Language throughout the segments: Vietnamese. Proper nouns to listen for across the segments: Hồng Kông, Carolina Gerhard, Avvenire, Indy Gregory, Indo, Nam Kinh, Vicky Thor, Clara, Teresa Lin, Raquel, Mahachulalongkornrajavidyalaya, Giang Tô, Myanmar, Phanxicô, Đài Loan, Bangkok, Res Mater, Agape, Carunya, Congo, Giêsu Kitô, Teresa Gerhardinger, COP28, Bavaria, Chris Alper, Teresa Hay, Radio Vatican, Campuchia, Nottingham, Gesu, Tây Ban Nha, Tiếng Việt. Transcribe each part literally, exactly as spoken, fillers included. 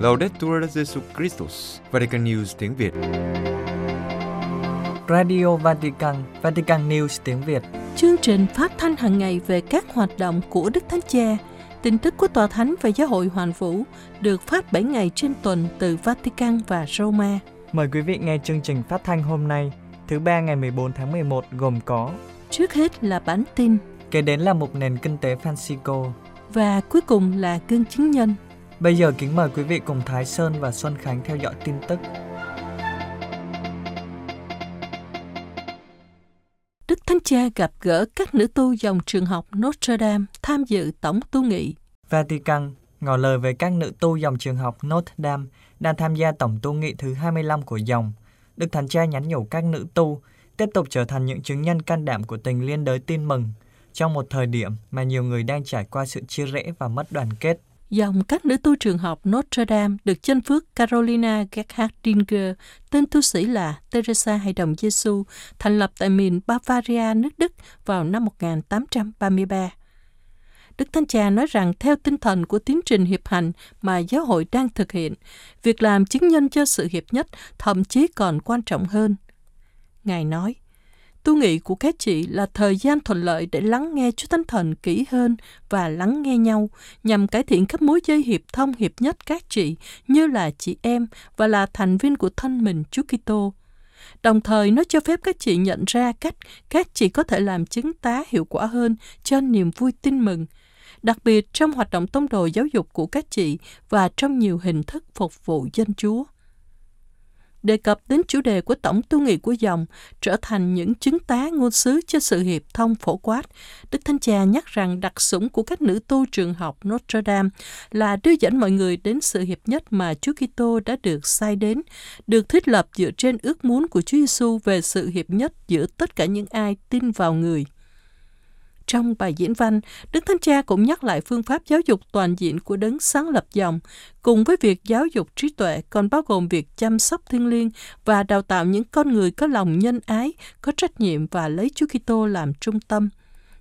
Laudetur Jesus Christus, Vatican News tiếng Việt. Radio Vatican, Vatican News tiếng Việt. Chương trình phát thanh hàng ngày về các hoạt động của Đức Thánh Cha, tin tức của Tòa Thánh và Giáo hội Hoàn Vũ được phát bảy ngày trên tuần từ Vatican và Roma. Mời quý vị nghe chương trình phát thanh hôm nay, thứ ba ngày mười bốn tháng mười một gồm có: trước hết là bản tin, kế đến là một nền kinh tế Phanxicô và cuối cùng là gương chứng nhân. Bây giờ kính mời quý vị cùng Thái Sơn và Xuân Khánh theo dõi tin tức. Đức Thánh Cha gặp gỡ các nữ tu dòng trường học Notre Dame tham dự tổng tu nghị. Vatican ngỏ lời về các nữ tu dòng trường học Notre Dame đang tham gia tổng tu nghị thứ hai mươi lăm của dòng. Đức Thánh Cha nhắn nhủ các nữ tu tiếp tục trở thành những chứng nhân can đảm của tình liên đới tin mừng trong một thời điểm mà nhiều người đang trải qua sự chia rẽ và mất đoàn kết. Dòng các nữ tu trường học Notre Dame được chân phước Carolina Gerhard, tên tu sĩ là Teresa Hay đồng Gesu, thành lập tại miền Bavaria, nước Đức vào năm một nghìn tám trăm ba mươi ba. Đức Thánh Cha nói rằng theo tinh thần của tiến trình hiệp hành mà giáo hội đang thực hiện, việc làm chứng nhân cho sự hiệp nhất thậm chí còn quan trọng hơn. Ngài nói, tu nghị của các chị là thời gian thuận lợi để lắng nghe Chúa Thánh Thần kỹ hơn và lắng nghe nhau nhằm cải thiện các mối dây hiệp thông hiệp nhất các chị như là chị em và là thành viên của thân mình Chúa Kitô. Đồng thời, nó cho phép các chị nhận ra cách các chị có thể làm chứng tá hiệu quả hơn cho niềm vui tin mừng, đặc biệt trong hoạt động tông đồ giáo dục của các chị và trong nhiều hình thức phục vụ dân Chúa. Đề cập đến chủ đề của tổng tu nghị của dòng trở thành những chứng tá ngôn sứ cho sự hiệp thông phổ quát, Đức Thánh Cha nhắc rằng đặc sủng của các nữ tu trường học Notre Dame là đưa dẫn mọi người đến sự hiệp nhất mà Chúa Kitô đã được sai đến, được thiết lập dựa trên ước muốn của Chúa Giêsu về sự hiệp nhất giữa tất cả những ai tin vào Người. Trong bài diễn văn, Đức Thánh Cha cũng nhắc lại phương pháp giáo dục toàn diện của đấng sáng lập dòng, cùng với việc giáo dục trí tuệ còn bao gồm việc chăm sóc thiêng liêng và đào tạo những con người có lòng nhân ái, có trách nhiệm và lấy Chúa Kitô làm trung tâm.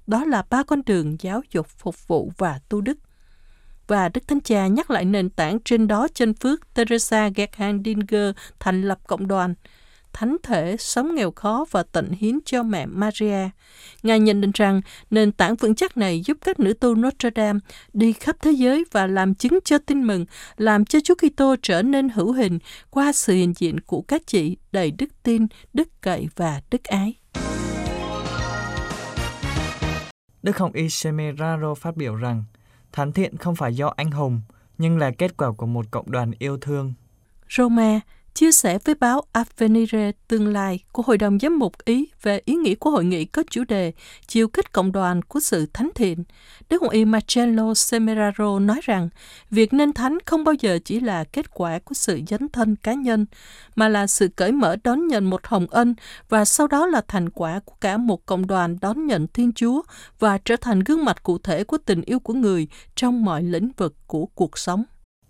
Đó là ba con đường giáo dục, phục vụ và tu đức. Và Đức Thánh Cha nhắc lại nền tảng trên đó chân phước Teresa Gerhardinger thành lập cộng đoàn Thánh thể sống nghèo khó và tận hiến cho mẹ Maria. Ngài nhận định rằng nền tảng vững chắc này giúp các nữ tu Notre Dame đi khắp thế giới và làm chứng cho tin mừng, làm cho Chúa Kitô trở nên hữu hình qua sự hiện diện của các chị đầy đức tin, đức cậy và đức ái. Đức Hồng Y Semeraro phát biểu rằng thánh thiện không phải do anh hùng, nhưng là kết quả của một cộng đoàn yêu thương. Roma chia sẻ với báo Avvenire Tương lai của Hội đồng Giám mục Ý về ý nghĩa của hội nghị có chủ đề chiều kích cộng đoàn của sự thánh thiện, Đức Hồng Y Marcello Semeraro nói rằng việc nên thánh không bao giờ chỉ là kết quả của sự dấn thân cá nhân, mà là sự cởi mở đón nhận một hồng ân và sau đó là thành quả của cả một cộng đoàn đón nhận Thiên Chúa và trở thành gương mặt cụ thể của tình yêu của Người trong mọi lĩnh vực của cuộc sống.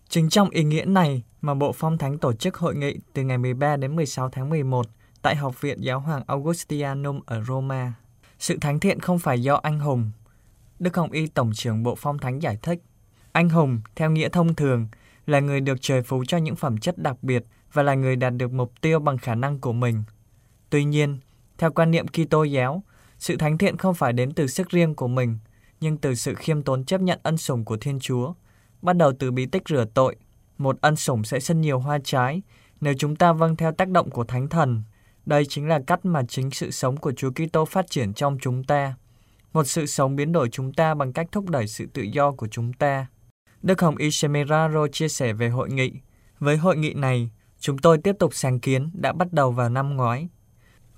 Chính trong ý nghĩa này mà Bộ Phong Thánh tổ chức hội nghị từ ngày mười ba đến mười sáu tháng mười một tại Học viện Giáo hoàng Augustianum ở Roma. Sự thánh thiện không phải do anh hùng. Đức Hồng Y Tổng trưởng Bộ Phong Thánh giải thích, anh hùng, theo nghĩa thông thường, là người được trời phú cho những phẩm chất đặc biệt và là người đạt được mục tiêu bằng khả năng của mình. Tuy nhiên, theo quan niệm Kitô giáo, sự thánh thiện không phải đến từ sức riêng của mình, nhưng từ sự khiêm tốn chấp nhận ân sủng của Thiên Chúa, bắt đầu từ bí tích rửa tội. Một ân sủng sẽ sinh nhiều hoa trái nếu chúng ta vâng theo tác động của Thánh Thần. Đây chính là cách mà chính sự sống của Chúa Kitô phát triển trong chúng ta. Một sự sống biến đổi chúng ta bằng cách thúc đẩy sự tự do của chúng ta. Đức Hồng Y Semeraro chia sẻ về hội nghị. Với hội nghị này, chúng tôi tiếp tục sáng kiến đã bắt đầu vào năm ngoái.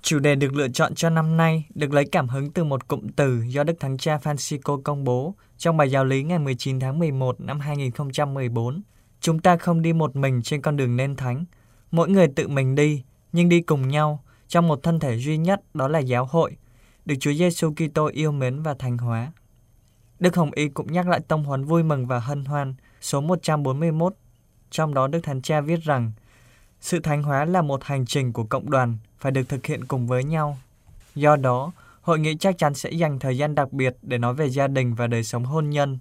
Chủ đề được lựa chọn cho năm nay được lấy cảm hứng từ một cụm từ do Đức Thánh Cha Phanxicô công bố trong bài giáo lý ngày mười chín tháng mười một năm hai nghìn không trăm mười bốn. Chúng ta không đi một mình trên con đường nên thánh. Mỗi người tự mình đi, nhưng đi cùng nhau trong một thân thể duy nhất, đó là giáo hội, được Chúa Giêsu Kitô yêu mến và thánh hóa. Đức Hồng Y cũng nhắc lại tông huấn vui mừng và hân hoan số một trăm bốn mươi mốt. Trong đó Đức Thánh Cha viết rằng, sự thánh hóa là một hành trình của cộng đoàn phải được thực hiện cùng với nhau. Do đó, Hội nghị chắc chắn sẽ dành thời gian đặc biệt để nói về gia đình và đời sống hôn nhân.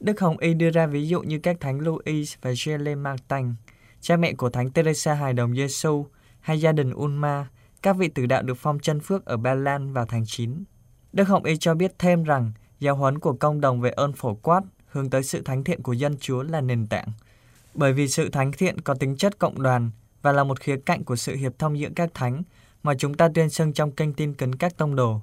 Đức Hồng Y đưa ra ví dụ như các thánh Louis và Gilles Martin, cha mẹ của thánh Teresa Hài đồng Gesu, hay gia đình Unma, các vị tử đạo được phong chân phước ở Ba Lan vào tháng chín. Đức Hồng Y cho biết thêm rằng giáo huấn của công đồng về ơn phổ quát hướng tới sự thánh thiện của dân Chúa là nền tảng, bởi vì sự thánh thiện có tính chất cộng đoàn và là một khía cạnh của sự hiệp thông giữa các thánh mà chúng ta tuyên xưng trong kênh tin kính các tông đồ.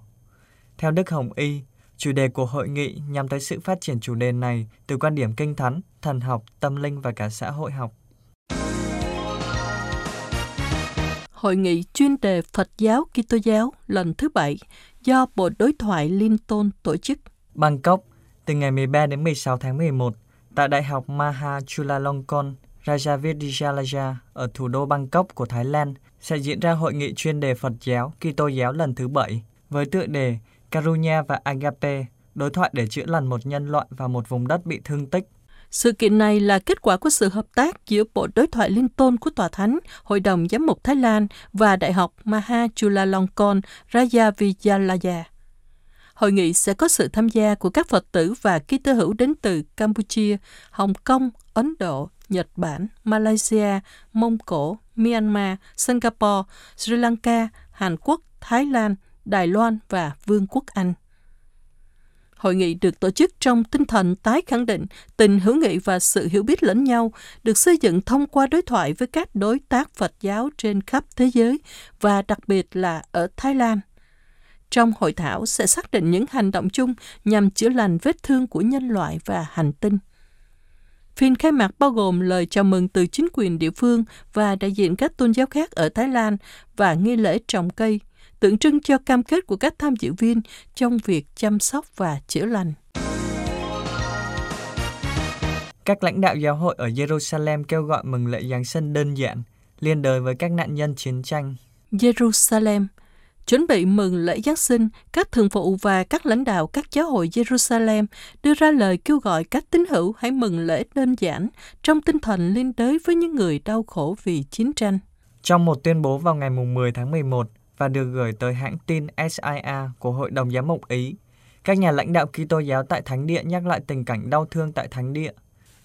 Theo Đức Hồng Y, chủ đề của hội nghị nhằm tới sự phát triển chủ đề này từ quan điểm kinh thánh, thần học, tâm linh và cả xã hội học. Hội nghị chuyên đề Phật giáo Kitô giáo lần thứ bảy do Bộ Đối thoại Linton tổ chức. Bangkok, từ ngày mười ba đến mười sáu tháng mười một, tại Đại học Mahachulalongkornrajavidyalaya ở thủ đô Bangkok của Thái Lan sẽ diễn ra hội nghị chuyên đề Phật giáo Kitô giáo lần thứ bảy với tựa đề Carunya và Agape, đối thoại để chữa lành một nhân loại và một vùng đất bị thương tích. Sự kiện này là kết quả của sự hợp tác giữa Bộ Đối thoại Linton của Tòa Thánh, Hội đồng Giám mục Thái Lan và Đại học Mahachulalongkornrajavidyalaya. Hội nghị sẽ có sự tham gia của các Phật tử và Kitô hữu đến từ Campuchia, Hồng Kông, Ấn Độ, Nhật Bản, Malaysia, Mông Cổ, Myanmar, Singapore, Sri Lanka, Hàn Quốc, Thái Lan, Đài Loan và Vương quốc Anh. Hội nghị được tổ chức trong tinh thần tái khẳng định tình hữu nghị và sự hiểu biết lẫn nhau, được xây dựng thông qua đối thoại với các đối tác Phật giáo trên khắp thế giới và đặc biệt là ở Thái Lan. Trong hội thảo sẽ xác định những hành động chung nhằm chữa lành vết thương của nhân loại và hành tinh. Phiên khai mạc bao gồm lời chào mừng từ chính quyền địa phương và đại diện các tôn giáo khác ở Thái Lan và nghi lễ trồng cây, tượng trưng cho cam kết của các tham dự viên trong việc chăm sóc và chữa lành. Các lãnh đạo giáo hội ở Jerusalem kêu gọi mừng lễ Giáng sinh đơn giản, liên đới với các nạn nhân chiến tranh. Jerusalem. Chuẩn bị mừng lễ Giáng sinh, các thường vụ và các lãnh đạo các giáo hội Jerusalem đưa ra lời kêu gọi các tín hữu hãy mừng lễ đơn giản trong tinh thần liên đới với những người đau khổ vì chiến tranh. Trong một tuyên bố vào ngày mười tháng mười một, và được gửi tới hãng tin ét i a của Hội đồng Giám mục Ý, các nhà lãnh đạo Kitô giáo tại Thánh Địa nhắc lại tình cảnh đau thương tại Thánh Địa.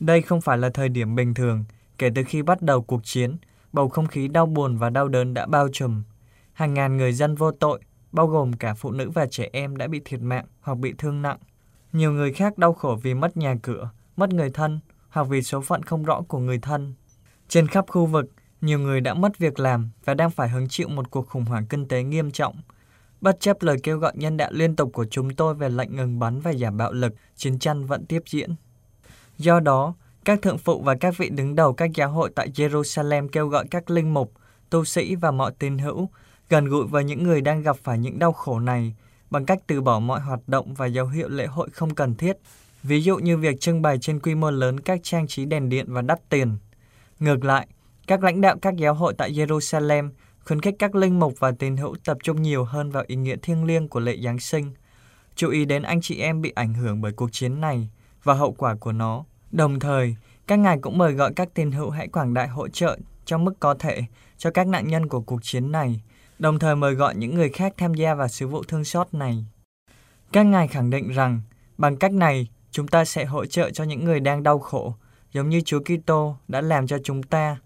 Đây không phải là thời điểm bình thường. Kể từ khi bắt đầu cuộc chiến, bầu không khí đau buồn và đau đớn đã bao trùm. Hàng ngàn người dân vô tội, bao gồm cả phụ nữ và trẻ em đã bị thiệt mạng hoặc bị thương nặng. Nhiều người khác đau khổ vì mất nhà cửa, mất người thân hoặc vì số phận không rõ của người thân. Trên khắp khu vực, nhiều người đã mất việc làm và đang phải hứng chịu một cuộc khủng hoảng kinh tế nghiêm trọng. Bất chấp lời kêu gọi nhân đạo liên tục của chúng tôi về lệnh ngừng bắn và giảm bạo lực, chiến tranh vẫn tiếp diễn. Do đó, các thượng phụ và các vị đứng đầu các giáo hội tại Jerusalem kêu gọi các linh mục, tu sĩ và mọi tín hữu gần gũi với những người đang gặp phải những đau khổ này bằng cách từ bỏ mọi hoạt động và dấu hiệu lễ hội không cần thiết, ví dụ như việc trưng bày trên quy mô lớn các trang trí đèn điện và đắt tiền. Ngược lại, các lãnh đạo các giáo hội tại Jerusalem khuyến khích các linh mục và tín hữu tập trung nhiều hơn vào ý nghĩa thiêng liêng của lễ Giáng sinh, chú ý đến anh chị em bị ảnh hưởng bởi cuộc chiến này và hậu quả của nó. Đồng thời, các ngài cũng mời gọi các tín hữu hãy quảng đại hỗ trợ trong mức có thể cho các nạn nhân của cuộc chiến này, đồng thời mời gọi những người khác tham gia vào sứ vụ thương xót này. Các ngài khẳng định rằng, bằng cách này, chúng ta sẽ hỗ trợ cho những người đang đau khổ, giống như Chúa Kitô đã làm cho chúng ta,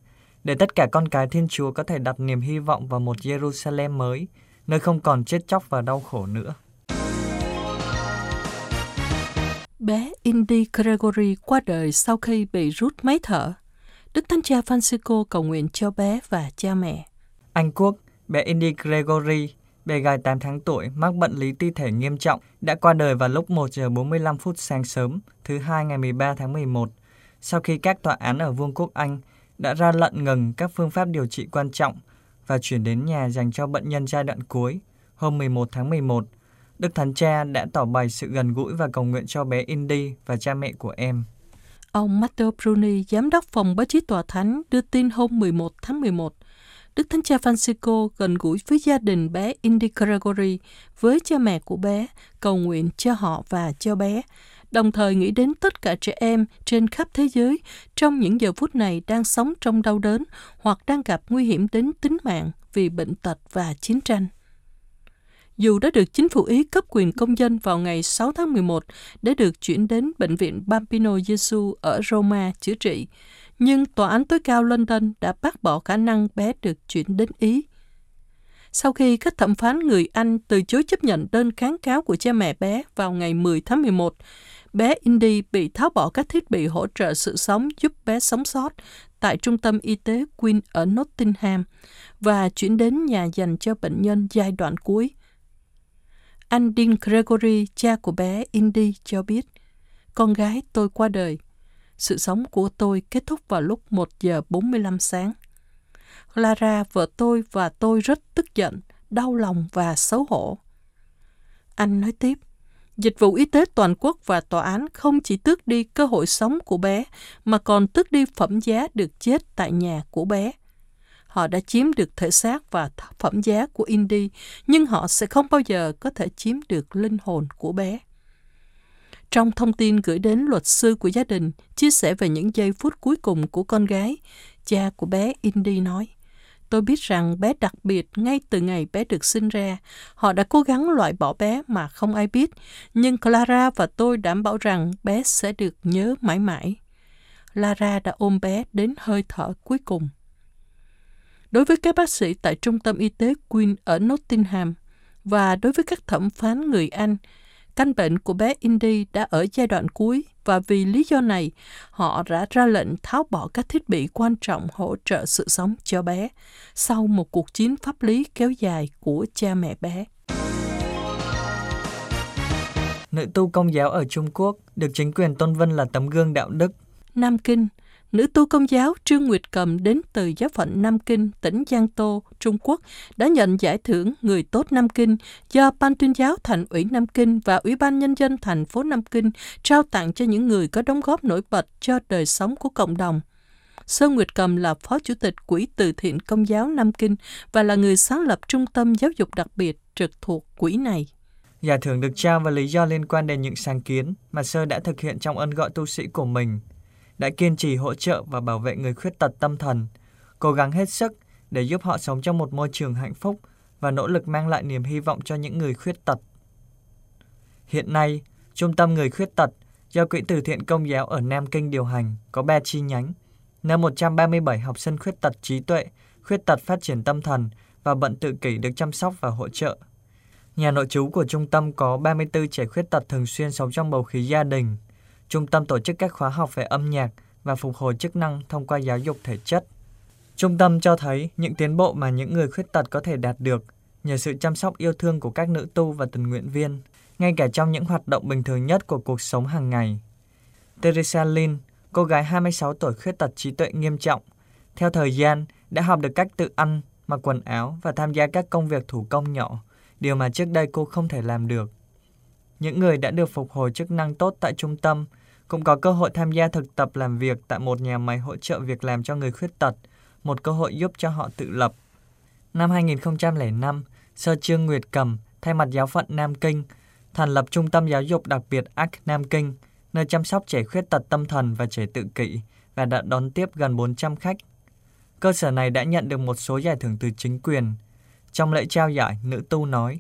để tất cả con cái Thiên Chúa có thể đặt niềm hy vọng vào một Jerusalem mới, nơi không còn chết chóc và đau khổ nữa. Bé Indy Gregory qua đời sau khi bị rút máy thở. Đức Thánh Cha Phanxicô cầu nguyện cho bé và cha mẹ. Anh Quốc, bé Indy Gregory, bé gái tám tháng tuổi, mắc bệnh lý ti thể nghiêm trọng, đã qua đời vào lúc một giờ bốn mươi lăm phút sáng sớm, thứ Hai ngày mười ba tháng mười một, sau khi các tòa án ở Vương quốc Anh đã ra lệnh ngừng các phương pháp điều trị quan trọng và chuyển đến nhà dành cho bệnh nhân giai đoạn cuối. Hôm mười một tháng mười một, Đức Thánh Cha đã tỏ bày sự gần gũi và cầu nguyện cho bé Indy và cha mẹ của em. Ông Matteo Bruni, Giám đốc phòng báo chí Tòa Thánh, đưa tin hôm mười một tháng mười một, Đức Thánh Cha Phanxicô gần gũi với gia đình bé Indy Gregory, với cha mẹ của bé, cầu nguyện cho họ và cho bé, đồng thời nghĩ đến tất cả trẻ em trên khắp thế giới trong những giờ phút này đang sống trong đau đớn hoặc đang gặp nguy hiểm đến tính mạng vì bệnh tật và chiến tranh. dù đã được chính phủ Ý cấp quyền công dân vào ngày sáu tháng mười một để được chuyển đến bệnh viện Bambino Gesu ở Roma chữa trị, nhưng Tòa án tối cao London đã bác bỏ khả năng bé được chuyển đến Ý. Sau khi các thẩm phán người Anh từ chối chấp nhận đơn kháng cáo của cha mẹ bé vào ngày mười tháng mười một, bé Indy bị tháo bỏ các thiết bị hỗ trợ sự sống giúp bé sống sót tại trung tâm y tế Queen ở Nottingham và chuyển đến nhà dành cho bệnh nhân giai đoạn cuối. Anh Indy Gregory, cha của bé Indy, cho biết, "Con gái tôi qua đời. Sự sống của tôi kết thúc vào lúc một giờ bốn mươi lăm sáng. Clara, vợ tôi và tôi rất tức giận, đau lòng và xấu hổ." Anh nói tiếp, "Dịch vụ y tế toàn quốc và tòa án không chỉ tước đi cơ hội sống của bé, mà còn tước đi phẩm giá được chết tại nhà của bé. Họ đã chiếm được thể xác và phẩm giá của Indy, nhưng họ sẽ không bao giờ có thể chiếm được linh hồn của bé." Trong thông tin gửi đến luật sư của gia đình, chia sẻ về những giây phút cuối cùng của con gái, cha của bé Indy nói, "Tôi biết rằng bé đặc biệt ngay từ ngày bé được sinh ra. Họ đã cố gắng loại bỏ bé mà không ai biết, nhưng Clara và tôi đảm bảo rằng bé sẽ được nhớ mãi mãi. Clara đã ôm bé đến hơi thở cuối cùng." Đối với các bác sĩ tại trung tâm y tế Queen ở Nottingham và đối với các thẩm phán người Anh, căn bệnh của bé Indy đã ở giai đoạn cuối và vì lý do này, họ đã ra lệnh tháo bỏ các thiết bị quan trọng hỗ trợ sự sống cho bé sau một cuộc chiến pháp lý kéo dài của cha mẹ bé. Nữ tu Công giáo ở Trung Quốc được chính quyền tôn vinh là tấm gương đạo đức. Nam Kinh, nữ tu Công giáo Trương Nguyệt Cầm đến từ giáo phận Nam Kinh, tỉnh Giang Tô, Trung Quốc, đã nhận giải thưởng Người tốt Nam Kinh do Ban tuyên giáo Thành ủy Nam Kinh và Ủy ban Nhân dân thành phố Nam Kinh trao tặng cho những người có đóng góp nổi bật cho đời sống của cộng đồng. Sơn Nguyệt Cầm là Phó Chủ tịch Quỹ Từ thiện Công giáo Nam Kinh và là người sáng lập Trung tâm Giáo dục đặc biệt trực thuộc quỹ này. Giải thưởng được trao với lý do liên quan đến những sáng kiến mà Sơ đã thực hiện trong ơn gọi tu sĩ của mình, đã kiên trì hỗ trợ và bảo vệ người khuyết tật tâm thần, cố gắng hết sức để giúp họ sống trong một môi trường hạnh phúc và nỗ lực mang lại niềm hy vọng cho những người khuyết tật. Hiện nay, Trung tâm Người Khuyết Tật do Quỹ Từ thiện Công giáo ở Nam Kinh điều hành có ba chi nhánh, nơi một trăm ba mươi bảy học sinh khuyết tật trí tuệ, khuyết tật phát triển tâm thần và bệnh tự kỷ được chăm sóc và hỗ trợ. Nhà nội trú của trung tâm có ba mươi tư trẻ khuyết tật thường xuyên sống trong bầu khí gia đình. Trung tâm tổ chức các khóa học về âm nhạc và phục hồi chức năng thông qua giáo dục thể chất. Trung tâm cho thấy những tiến bộ mà những người khuyết tật có thể đạt được nhờ sự chăm sóc yêu thương của các nữ tu và tình nguyện viên, ngay cả trong những hoạt động bình thường nhất của cuộc sống hàng ngày. Teresa Lin, cô gái hai mươi sáu tuổi khuyết tật trí tuệ nghiêm trọng, theo thời gian đã học được cách tự ăn, mặc quần áo và tham gia các công việc thủ công nhỏ, điều mà trước đây cô không thể làm được. Những người đã được phục hồi chức năng tốt tại trung tâm cũng có cơ hội tham gia thực tập làm việc tại một nhà máy hỗ trợ việc làm cho người khuyết tật, một cơ hội giúp cho họ tự lập. Năm hai nghìn không trăm lẻ năm, Sơ Trương Nguyệt Cầm thay mặt giáo phận Nam Kinh thành lập Trung tâm Giáo dục đặc biệt a xê Nam Kinh, nơi chăm sóc trẻ khuyết tật tâm thần và trẻ tự kỷ và đã đón tiếp gần bốn trăm khách. Cơ sở này đã nhận được một số giải thưởng từ chính quyền. Trong lễ trao giải, nữ tu nói,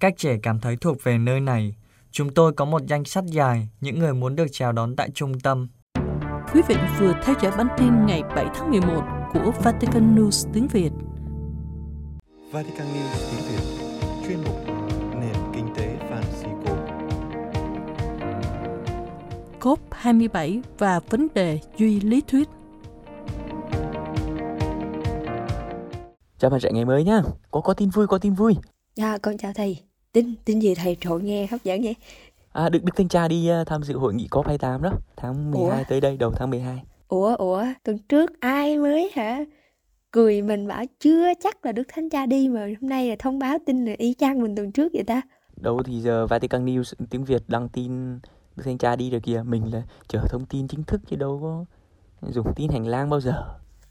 "Các trẻ cảm thấy thuộc về nơi này. Chúng tôi có một danh sách dài những người muốn được chào đón tại trung tâm." Quý vị vừa theo dõi bản tin ngày bảy tháng mười một của Vatican News tiếng Việt. Vatican News tiếng Việt, chuyên mục nền kinh tế Phanxicô. C O P hai mươi bảy và vấn đề duy lý thuyết. Chào bạn trẻ ngày mới nhá. Có có tin vui, có tin vui. Dạ, con chào thầy. Tin, tin gì thầy, trộn nghe hấp dẫn vậy? À, Đức, Đức Thanh Cha đi uh, tham dự hội nghị C O P hai mươi tám đó, tháng mười hai. Ủa? Tới đây, đầu tháng mười hai. Ủa, Ủa, tuần trước ai mới hả? Cười mình bảo chưa chắc là Đức Thanh Cha đi mà hôm nay là thông báo tin là y chang mình tuần trước vậy ta? Đâu thì giờ Vatican News tiếng Việt đăng tin Đức Thanh Cha đi rồi kìa, mình là chờ thông tin chính thức chứ đâu có dùng tin hành lang bao giờ.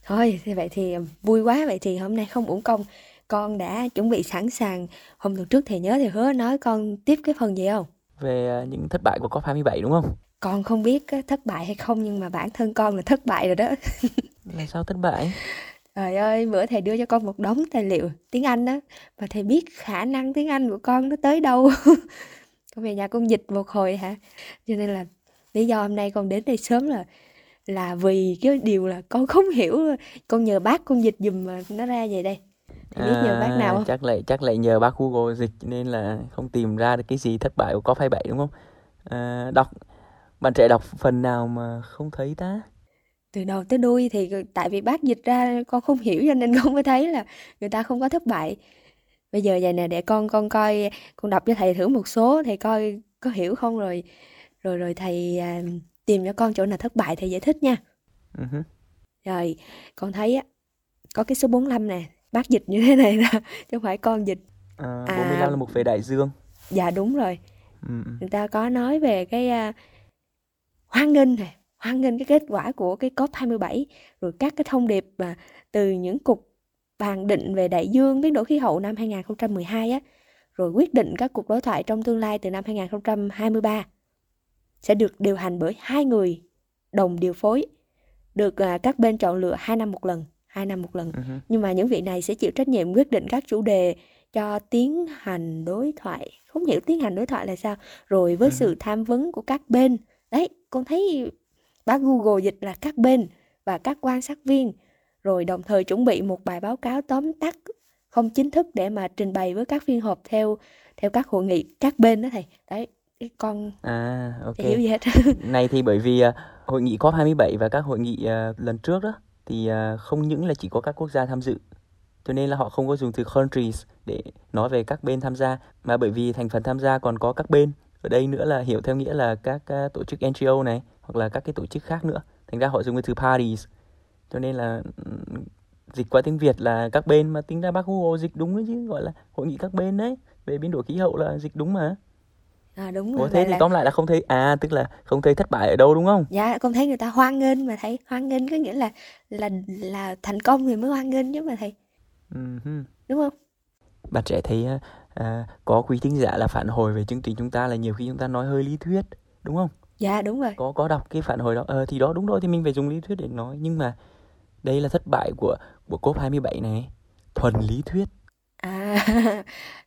Thôi, thì vậy thì vui quá, vậy thì hôm nay không uổng công. Con đã chuẩn bị sẵn sàng. Hôm tuần trước thầy nhớ thầy hứa nói con tiếp cái phần gì không? Về những thất bại của C O P hai mươi bảy đúng không? Con không biết thất bại hay không nhưng mà bản thân con là thất bại rồi đó. Là sao thất bại? Trời ơi, bữa thầy đưa cho con một đống tài liệu tiếng Anh á, mà thầy biết khả năng tiếng Anh của con nó tới đâu. Con về nhà con dịch một hồi hả? Cho nên là lý do hôm nay con đến đây sớm là là vì cái điều là con không hiểu, con nhờ bác con dịch dùm mà nó ra vậy đây. Thầy biết à, nhờ bác nào không? Chắc lại chắc lại nhờ bác Google dịch nên là không tìm ra được cái gì thất bại của C O P hai mươi bảy đúng không? À, đọc bạn trẻ đọc phần nào mà không thấy ta? Từ đầu tới đuôi thì tại vì bác dịch ra con không hiểu cho nên con mới thấy là người ta không có thất bại. Bây giờ vậy nè, để con con coi, con đọc cho thầy thử một số, thầy coi có hiểu không rồi rồi rồi thầy à, tìm cho con chỗ nào thất bại thầy giải thích nha. Uh-huh. Rồi, con thấy á, có cái số bốn mươi lăm nè, bác dịch như thế này nè, chứ không phải con dịch. À, bốn mươi lăm à, là một về đại dương. Dạ đúng rồi. Uh-huh. Người ta có nói về cái à, hoan nghênh này, hoan nghênh cái kết quả của cái C O P hai mươi bảy, rồi các cái thông điệp mà từ những cuộc bàn định về đại dương biến đổi khí hậu năm hai không một hai á, rồi quyết định các cuộc đối thoại trong tương lai từ năm hai không hai ba sẽ được điều hành bởi hai người đồng điều phối, được à, các bên chọn lựa hai năm một lần, hai năm một lần. Uh-huh. Nhưng mà những vị này sẽ chịu trách nhiệm quyết định các chủ đề cho tiến hành đối thoại. Không hiểu tiến hành đối thoại là sao. Rồi với uh-huh. sự tham vấn của các bên. Đấy, con thấy bác Google dịch là các bên và các quan sát viên, rồi đồng thời chuẩn bị một bài báo cáo tóm tắt không chính thức để mà trình bày với các phiên họp theo theo các hội nghị các bên đó thầy. Đấy, con à, okay. hiểu gì hết. Này thì bởi vì uh, hội nghị C O P hai mươi bảy và các hội nghị uh, lần trước đó thì uh, không những là chỉ có các quốc gia tham dự, cho nên là họ không có dùng từ countries để nói về các bên tham gia, mà bởi vì thành phần tham gia còn có các bên. Ở đây nữa là hiểu theo nghĩa là các uh, tổ chức N G O này, hoặc là các cái tổ chức khác nữa. Thành ra họ dùng cái từ parties. Cho nên là dịch qua tiếng Việt là các bên, mà tính ra bác Hugo dịch đúng đấy chứ, gọi là hội nghị các bên đấy. Về biến đổi khí hậu là dịch đúng mà. À đúng rồi. Thế thì là... tóm lại là không thấy, à tức là không thấy thất bại ở đâu đúng không? Dạ, con thấy người ta hoan nghênh mà thầy. Hoan nghênh có nghĩa là là là thành công thì mới hoan nghênh chứ mà thầy. Uh-huh. Đúng không? Bạn trẻ thấy à, có quý thính giả là phản hồi về chương trình chúng ta là nhiều khi chúng ta nói hơi lý thuyết, đúng không? Dạ đúng rồi. Có có đọc cái phản hồi đó, ờ, thì đó đúng rồi, thì mình phải dùng lý thuyết để nói. Nhưng mà đây là thất bại của, của C O P hai mươi bảy này, thuần lý thuyết. À,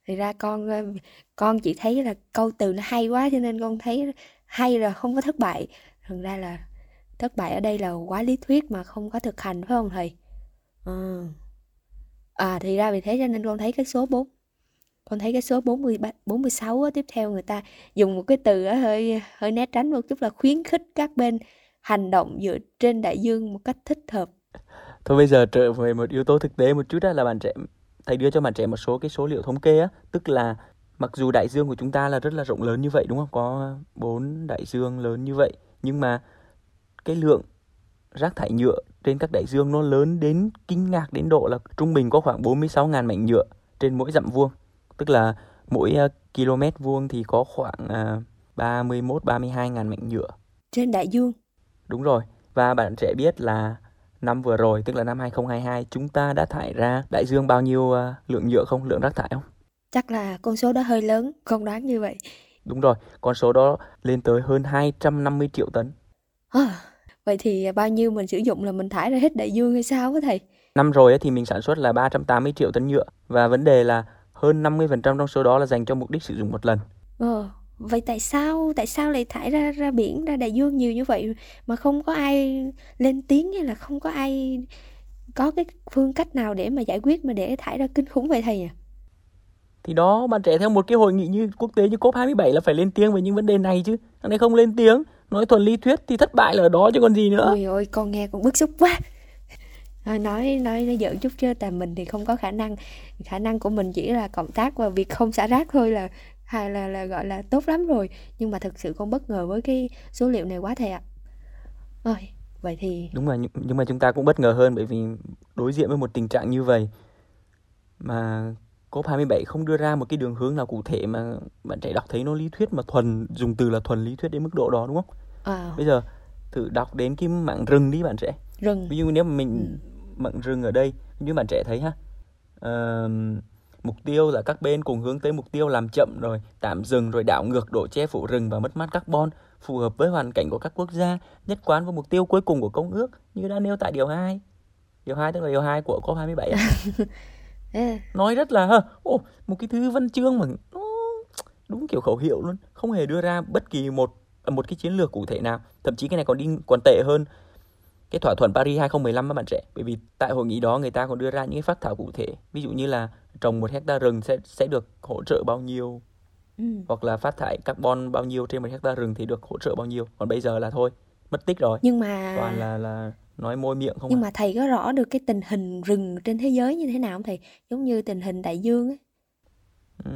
thì ra con con chỉ thấy là câu từ nó hay quá cho nên con thấy hay là không có thất bại. Thật ra là thất bại ở đây là quá lý thuyết mà không có thực hành, phải không thầy? À, à thì ra vì thế cho nên con thấy cái số bốn. Con thấy cái số bốn mươi, bốn mươi sáu á, tiếp theo người ta dùng một cái từ á, hơi, hơi né tránh một chút là khuyến khích các bên hành động dựa trên đại dương một cách thích hợp. Thôi bây giờ trở về một yếu tố thực tế một chút á, là bạn trẻ, thầy đưa cho bạn trẻ một số cái số liệu thống kê á, tức là mặc dù đại dương của chúng ta là rất là rộng lớn như vậy đúng không? Có bốn đại dương lớn như vậy, nhưng mà cái lượng rác thải nhựa trên các đại dương nó lớn đến kinh ngạc đến độ là trung bình có khoảng bốn mươi sáu nghìn mảnh nhựa trên mỗi dặm vuông. Tức là mỗi uh, km vuông thì có khoảng uh, ba mươi mốt ba mươi hai nghìn mảnh nhựa. Trên đại dương? Đúng rồi. Và bạn trẻ biết là năm vừa rồi, tức là năm hai không hai hai, chúng ta đã thải ra đại dương bao nhiêu uh, lượng nhựa không? Lượng rác thải không? Chắc là con số đó hơi lớn, con đoán như vậy. Đúng rồi, con số đó lên tới hơn hai trăm năm mươi triệu tấn. À, vậy thì bao nhiêu mình sử dụng là mình thải ra hết đại dương hay sao hả thầy? Năm rồi ấy, thì mình sản xuất là ba trăm tám mươi triệu tấn nhựa. Và vấn đề là hơn năm mươi phần trăm trong số đó là dành cho mục đích sử dụng một lần. Ờ, vậy tại sao tại sao lại thải ra ra biển, ra đại dương nhiều như vậy mà không có ai lên tiếng, hay là không có ai có cái phương cách nào để mà giải quyết mà để thải ra kinh khủng vậy thầy à? Thì đó, bạn trẻ theo một cái hội nghị như quốc tế như C O P hai mươi bảy là phải lên tiếng về những vấn đề này chứ. Thằng này không lên tiếng, nói thuần lý thuyết thì thất bại là ở đó chứ còn gì nữa. Ôi ôi, con nghe con bức xúc quá. Nói nói nó giỡn chút chứ tại mình thì không có khả năng, khả năng của mình chỉ là cộng tác và việc không xả rác thôi là hay là, là gọi là tốt lắm rồi. Nhưng mà thực sự con bất ngờ với cái số liệu này quá thầy ạ. Ôi, vậy thì đúng rồi, nhưng mà chúng ta cũng bất ngờ hơn bởi vì đối diện với một tình trạng như vậy mà C O P hai mươi bảy không đưa ra một cái đường hướng nào cụ thể, mà bạn trẻ đọc thấy nó lý thuyết mà thuần, dùng từ là thuần lý thuyết đến mức độ đó đúng không? À. Bây giờ thử đọc đến cái mảng rừng đi bạn trẻ. Rừng. Ví dụ nếu mà mình ừ. mảng rừng ở đây, như bạn trẻ thấy ha, uh, mục tiêu là các bên cùng hướng tới mục tiêu làm chậm rồi tạm dừng rồi đảo ngược độ che phủ rừng và mất mát carbon phù hợp với hoàn cảnh của các quốc gia, nhất quán với mục tiêu cuối cùng của công ước như đã nêu tại điều hai. Điều hai tức là điều hai của C O P hai mươi bảy. Nói rất là oh, một cái thứ văn chương mà nó đúng kiểu khẩu hiệu luôn, không hề đưa ra bất kỳ một một cái chiến lược cụ thể nào. Thậm chí cái này còn đi còn tệ hơn cái thỏa thuận Paris hai không một năm các bạn trẻ. Bởi vì tại hội nghị đó người ta còn đưa ra những cái phác thảo cụ thể, ví dụ như là trồng một hectare rừng sẽ sẽ được hỗ trợ bao nhiêu, ừ. hoặc là phát thải carbon bao nhiêu trên một hectare rừng thì được hỗ trợ bao nhiêu. Còn bây giờ là thôi, mất tích rồi. Nhưng mà toàn là là nói môi miệng không. Nhưng à. mà thầy có rõ được cái tình hình rừng trên thế giới như thế nào không thầy? Giống như tình hình đại dương ấy. Ừ.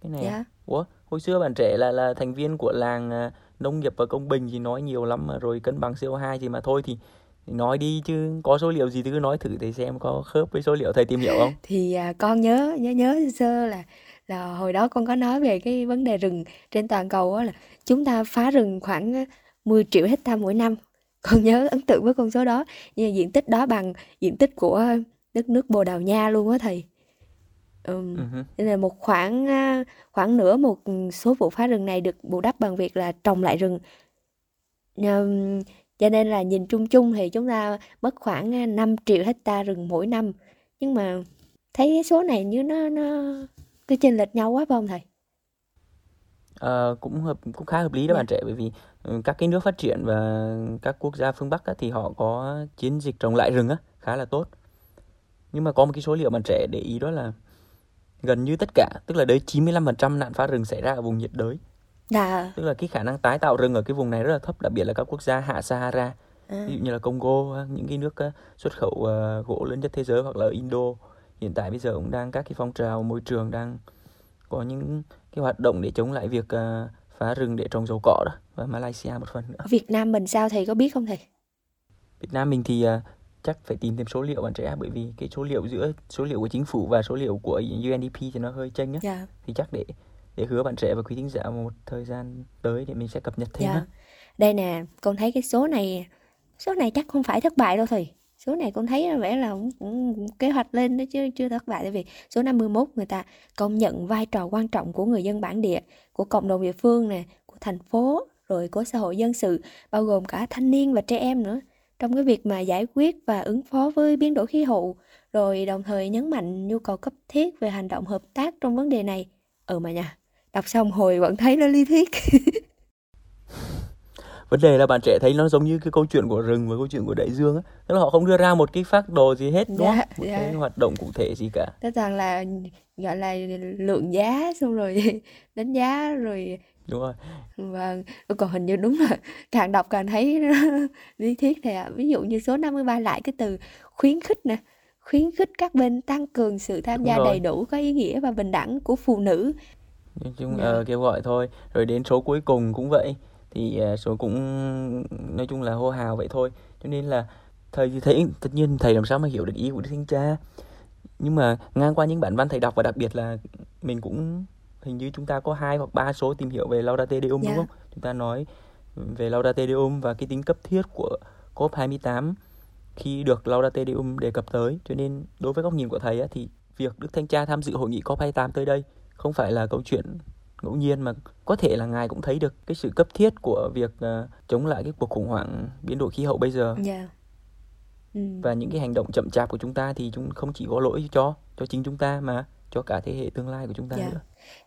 Cái này. Dạ. Ủa, hồi xưa bạn trẻ là là thành viên của làng nông nghiệp và công bình thì nói nhiều lắm mà, rồi cân bằng C O hai gì mà thôi thì nói đi chứ có số liệu gì thì cứ nói thử thầy xem có khớp với số liệu thầy tìm hiểu không. Thì à, con nhớ nhớ nhớ sơ là là hồi đó con có nói về cái vấn đề rừng trên toàn cầu là chúng ta phá rừng khoảng mười triệu hectare mỗi năm. Con nhớ ấn tượng với con số đó, nhưng diện tích đó bằng diện tích của đất nước Bồ Đào Nha luôn á thầy. Ừm, uh-huh. Nên là một khoảng khoảng nửa một số vụ phá rừng này được bù đắp bằng việc là trồng lại rừng. Um, cho nên là nhìn chung chung thì chúng ta mất khoảng năm triệu hectare rừng mỗi năm. Nhưng mà thấy cái số này như nó nó cứ chênh lệch nhau quá phải không thầy? À, cũng hợp cũng khá hợp lý đó yeah. bạn trẻ, bởi vì các cái nước phát triển và các quốc gia phương Bắc á, thì họ có chiến dịch trồng lại rừng á, khá là tốt. Nhưng mà có một cái số liệu bạn trẻ để ý đó là gần như tất cả, tức là đến chín mươi lăm phần trăm nạn phá rừng xảy ra ở vùng nhiệt đới. Đà. Tức là cái khả năng tái tạo rừng ở cái vùng này rất là thấp, đặc biệt là các quốc gia hạ Sahara, à. ví dụ như là Congo, những cái nước xuất khẩu gỗ lớn nhất thế giới, hoặc là Indo. Hiện tại bây giờ cũng đang các cái phong trào môi trường đang có những cái hoạt động để chống lại việc phá rừng để trồng dầu cọ đó, và Malaysia một phần nữa. Ở Việt Nam mình sao thầy có biết không thầy? Việt Nam mình thì chắc phải tìm thêm số liệu bạn trẻ, bởi vì cái số liệu giữa số liệu của chính phủ và số liệu của U N D P thì nó hơi chênh á. Dạ. Thì chắc để để hứa bạn trẻ và quý thính giả một thời gian tới thì mình sẽ cập nhật thêm. Dạ. Đây nè, con thấy cái số này số này chắc không phải thất bại đâu thầy. Số này con thấy vẻ là cũng, cũng, cũng kế hoạch lên đó chứ chưa thất bại, tại vì số năm mươi mốt người ta công nhận vai trò quan trọng của người dân bản địa, của cộng đồng địa phương nè, của thành phố, rồi của xã hội dân sự, bao gồm cả thanh niên và trẻ em nữa, trong cái việc mà giải quyết và ứng phó với biến đổi khí hậu, rồi đồng thời nhấn mạnh nhu cầu cấp thiết về hành động hợp tác trong vấn đề này. Ừ mà nha, đọc xong hồi vẫn thấy nó lý thuyết. Vấn đề là bạn trẻ thấy nó giống như cái câu chuyện của rừng và câu chuyện của đại dương á, tức là họ không đưa ra một cái phác đồ gì hết, đúng yeah, không? Một yeah. cái hoạt động cụ thể gì cả. Tức là gọi là lượng giá xong rồi đánh giá rồi. Đúng rồi. Và còn hình như đúng là càng đọc càng thấy lý thuyết thầy ạ. Ví dụ như số năm mươi ba lại cái từ khuyến khích nè, khuyến khích các bên tăng cường sự tham gia đầy đủ, có ý nghĩa và bình đẳng của phụ nữ. Chúng yeah. uh, kêu gọi thôi. Rồi đến số cuối cùng cũng vậy. Thì số cũng nói chung là hô hào vậy thôi. Cho nên là thầy thì thấy, tất nhiên thầy làm sao mà hiểu được ý của Đức Thánh Cha. Nhưng mà ngang qua những bản văn thầy đọc, và đặc biệt là mình cũng hình như chúng ta có hai hoặc ba số tìm hiểu về Laudate Deum yeah. đúng không? Chúng ta nói về Laudate Deum và cái tính cấp thiết của C O P hai mươi tám khi được Laudate Deum đề cập tới. Cho nên đối với góc nhìn của thầy á, thì việc Đức Thánh Cha tham dự hội nghị C O P hai mươi tám tới đây không phải là câu chuyện ngẫu nhiên, mà có thể là ngài cũng thấy được cái sự cấp thiết của việc uh, chống lại cái cuộc khủng hoảng biến đổi khí hậu bây giờ. Yeah. Mm. Và những cái hành động chậm chạp của chúng ta thì chúng không chỉ có lỗi cho cho chính chúng ta mà cho cả thế hệ tương lai của chúng ta yeah. nữa.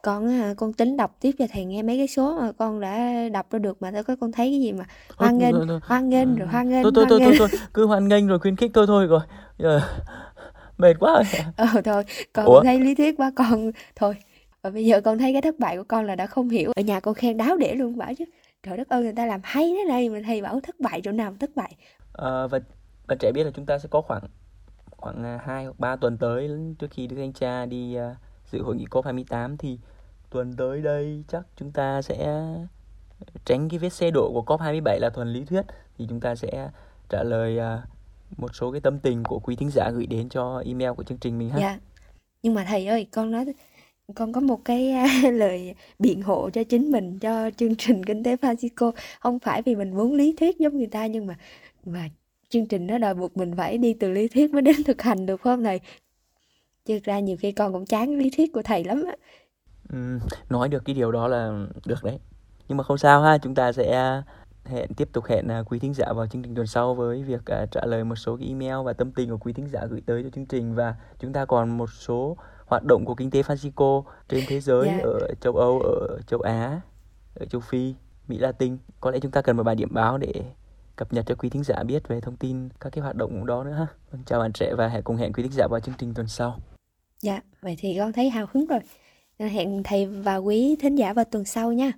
Con con tính đọc tiếp cho thầy nghe mấy cái số mà con đã đọc ra được, mà tôi có con thấy cái gì mà hoan nghênh, hoan nghênh rồi hoan nghênh. Thôi thôi thôi thôi, cứ hoan nghênh rồi khuyến khích thôi thôi rồi. Mệt quá rồi. Ờ thôi, con thấy lý thuyết quá con thôi. Và bây giờ con thấy cái thất bại của con là đã không hiểu. Ở nhà con khen đáo để luôn, bảo chứ trời đất ơi người ta làm hay thế này mà thầy bảo thất bại chỗ nào thất bại. À, và bạn trẻ biết là chúng ta sẽ có khoảng khoảng hai hoặc ba tuần tới trước khi Đức Thánh Cha đi uh, dự hội nghị C O P hai mươi tám, thì tuần tới đây chắc chúng ta sẽ tránh cái vết xe đổ của C O P hai mươi bảy là thuần lý thuyết, thì chúng ta sẽ trả lời uh, một số cái tâm tình của quý thính giả gửi đến cho email của chương trình mình ha. Dạ. Nhưng mà thầy ơi, con nói con có một cái lời biện hộ cho chính mình, cho chương trình Kinh tế Phanxicô. Không phải vì mình muốn lý thuyết giống người ta, nhưng mà, mà chương trình nó đòi buộc mình phải đi từ lý thuyết mới đến thực hành được không thầy? Chứ ra nhiều khi con cũng chán lý thuyết của thầy lắm á. Ừ, nói được cái điều đó là được đấy. Nhưng mà không sao ha, chúng ta sẽ hẹn tiếp tục hẹn quý thính giả vào chương trình tuần sau với việc trả lời một số email và tâm tình của quý thính giả gửi tới cho chương trình. Và chúng ta còn một số hoạt động của kinh tế Phanxicô trên thế giới, yeah. ở châu Âu, ở châu Á, ở châu Phi, Mỹ Latin. Có lẽ chúng ta cần một bài điểm báo để cập nhật cho quý thính giả biết về thông tin các cái hoạt động đó nữa ha. Chào bạn trẻ và hẹn cùng hẹn quý thính giả vào chương trình tuần sau. Dạ, yeah, vậy thì con thấy hào hứng rồi. Hẹn thầy và quý thính giả vào tuần sau nha.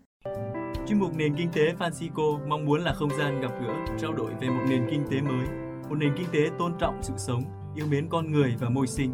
Chuyên mục Nền Kinh tế Phanxicô mong muốn là không gian gặp gỡ, trao đổi về một nền kinh tế mới, một nền kinh tế tôn trọng sự sống, yêu mến con người và môi sinh.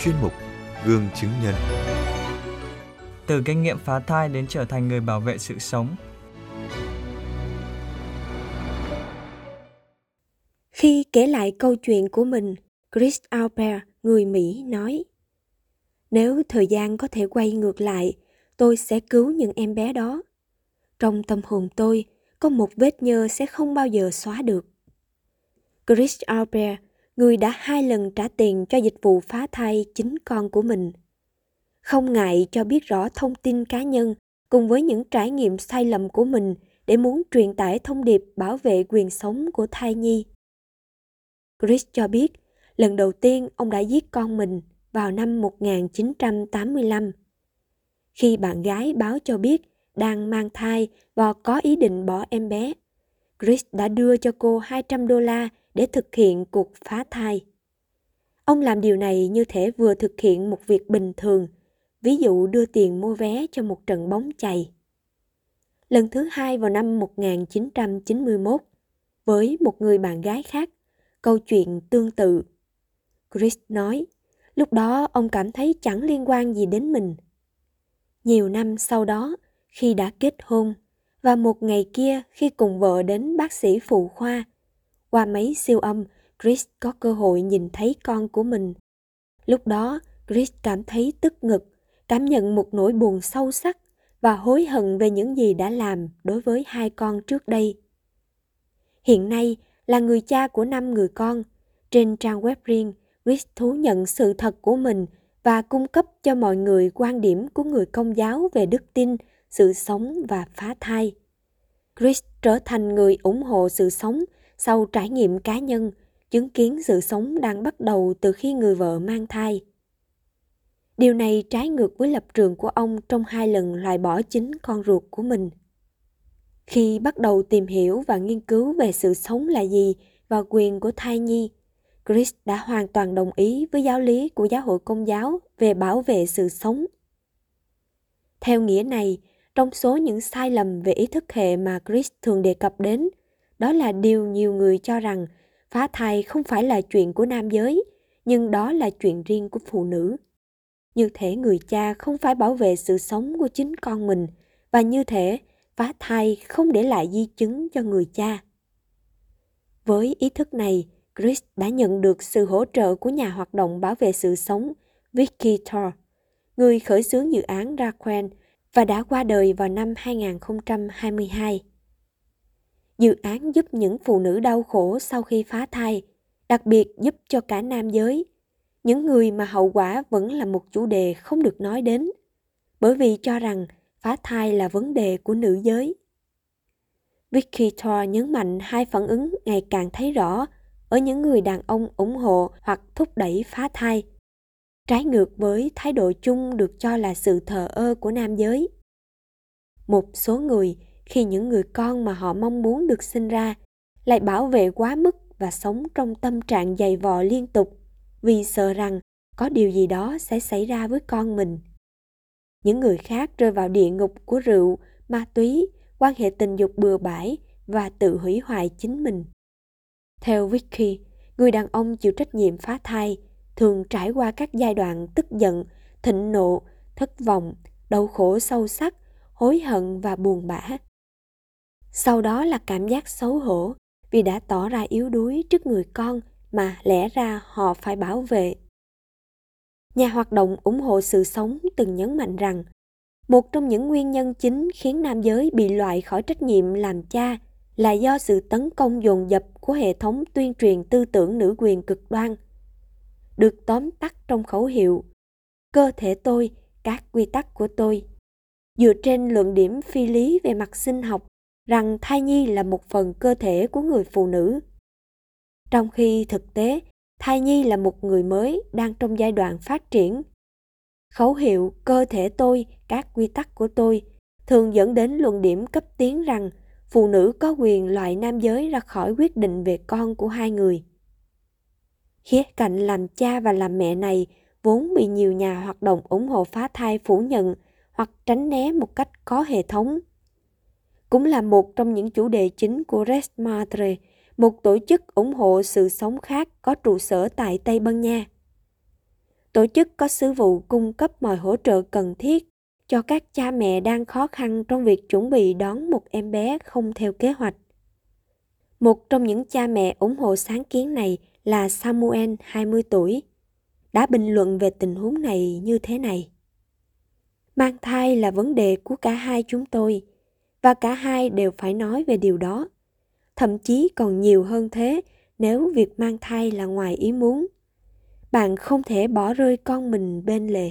Chuyên mục Gương chứng nhân. Từ kinh nghiệm phá thai đến trở thành người bảo vệ sự sống. Khi kể lại câu chuyện của mình, Chris Alper, người Mỹ, nói: Nếu thời gian có thể quay ngược lại, tôi sẽ cứu những em bé đó. Trong tâm hồn tôi, có một vết nhơ sẽ không bao giờ xóa được. Chris Alper, người đã hai lần trả tiền cho dịch vụ phá thai chính con của mình, không ngại cho biết rõ thông tin cá nhân cùng với những trải nghiệm sai lầm của mình để muốn truyền tải thông điệp bảo vệ quyền sống của thai nhi. Chris cho biết, lần đầu tiên ông đã giết con mình vào năm một nghìn chín trăm tám mươi lăm. Khi bạn gái báo cho biết đang mang thai và có ý định bỏ em bé, Chris đã đưa cho cô hai trăm đô la để thực hiện cuộc phá thai. Ông làm điều này như thể vừa thực hiện một việc bình thường, ví dụ đưa tiền mua vé cho một trận bóng chày. Lần thứ hai vào năm một nghìn chín trăm chín mươi mốt, với một người bạn gái khác, câu chuyện tương tự. Chris nói, lúc đó ông cảm thấy chẳng liên quan gì đến mình. Nhiều năm sau đó, khi đã kết hôn, và một ngày kia khi cùng vợ đến bác sĩ phụ khoa, qua máy siêu âm, Chris có cơ hội nhìn thấy con của mình. Lúc đó, Chris cảm thấy tức ngực, cảm nhận một nỗi buồn sâu sắc và hối hận về những gì đã làm đối với hai con trước đây. Hiện nay, là người cha của năm người con, trên trang web riêng, Chris thú nhận sự thật của mình và cung cấp cho mọi người quan điểm của người Công giáo về đức tin, sự sống và phá thai. Chris trở thành người ủng hộ sự sống sau trải nghiệm cá nhân, chứng kiến sự sống đang bắt đầu từ khi người vợ mang thai. Điều này trái ngược với lập trường của ông trong hai lần loại bỏ chính con ruột của mình. Khi bắt đầu tìm hiểu và nghiên cứu về sự sống là gì và quyền của thai nhi, Chris đã hoàn toàn đồng ý với giáo lý của Giáo hội Công giáo về bảo vệ sự sống. Theo nghĩa này, trong số những sai lầm về ý thức hệ mà Chris thường đề cập đến, đó là điều nhiều người cho rằng phá thai không phải là chuyện của nam giới, nhưng đó là chuyện riêng của phụ nữ. Như thể người cha không phải bảo vệ sự sống của chính con mình, và như thể phá thai không để lại di chứng cho người cha. Với ý thức này, Chris đã nhận được sự hỗ trợ của nhà hoạt động bảo vệ sự sống Vicky Thor, người khởi xướng dự án Raquel và đã qua đời vào năm hai nghìn không trăm hai mươi hai. Dự án giúp những phụ nữ đau khổ sau khi phá thai, đặc biệt giúp cho cả nam giới, những người mà hậu quả vẫn là một chủ đề không được nói đến, bởi vì cho rằng phá thai là vấn đề của nữ giới. Vicky Thor nhấn mạnh hai phản ứng ngày càng thấy rõ ở những người đàn ông ủng hộ hoặc thúc đẩy phá thai, trái ngược với thái độ chung được cho là sự thờ ơ của nam giới. Một số người, khi những người con mà họ mong muốn được sinh ra, lại bảo vệ quá mức và sống trong tâm trạng dày vò liên tục vì sợ rằng có điều gì đó sẽ xảy ra với con mình. Những người khác rơi vào địa ngục của rượu, ma túy, quan hệ tình dục bừa bãi và tự hủy hoại chính mình. Theo Vicky, người đàn ông chịu trách nhiệm phá thai thường trải qua các giai đoạn tức giận, thịnh nộ, thất vọng, đau khổ sâu sắc, hối hận và buồn bã. sau đó là cảm giác xấu hổ vì đã tỏ ra yếu đuối trước người con mà lẽ ra họ phải bảo vệ. Nhà hoạt động ủng hộ sự sống từng nhấn mạnh rằng một trong những nguyên nhân chính khiến nam giới bị loại khỏi trách nhiệm làm cha là do sự tấn công dồn dập của hệ thống tuyên truyền tư tưởng nữ quyền cực đoan, được tóm tắt trong khẩu hiệu "Cơ thể tôi, các quy tắc của tôi", dựa trên luận điểm phi lý về mặt sinh học rằng thai nhi là một phần cơ thể của người phụ nữ. Trong khi thực tế, thai nhi là một người mới đang trong giai đoạn phát triển. Khẩu hiệu "Cơ thể tôi, các quy tắc của tôi" thường dẫn đến luận điểm cấp tiến rằng phụ nữ có quyền loại nam giới ra khỏi quyết định về con của hai người. Khía cạnh làm cha và làm mẹ này vốn bị nhiều nhà hoạt động ủng hộ phá thai phủ nhận hoặc tránh né một cách có hệ thống. Cũng là một trong những chủ đề chính của Res Mater, một tổ chức ủng hộ sự sống khác có trụ sở tại Tây Ban Nha. Tổ chức có sứ vụ cung cấp mọi hỗ trợ cần thiết cho các cha mẹ đang khó khăn trong việc chuẩn bị đón một em bé không theo kế hoạch. Một trong những cha mẹ ủng hộ sáng kiến này là Samuel, hai mươi tuổi, đã bình luận về tình huống này như thế này. Mang thai là vấn đề của cả hai chúng tôi, và cả hai đều phải nói về điều đó. Thậm chí còn nhiều hơn thế nếu việc mang thai là ngoài ý muốn. Bạn không thể bỏ rơi con mình bên lề.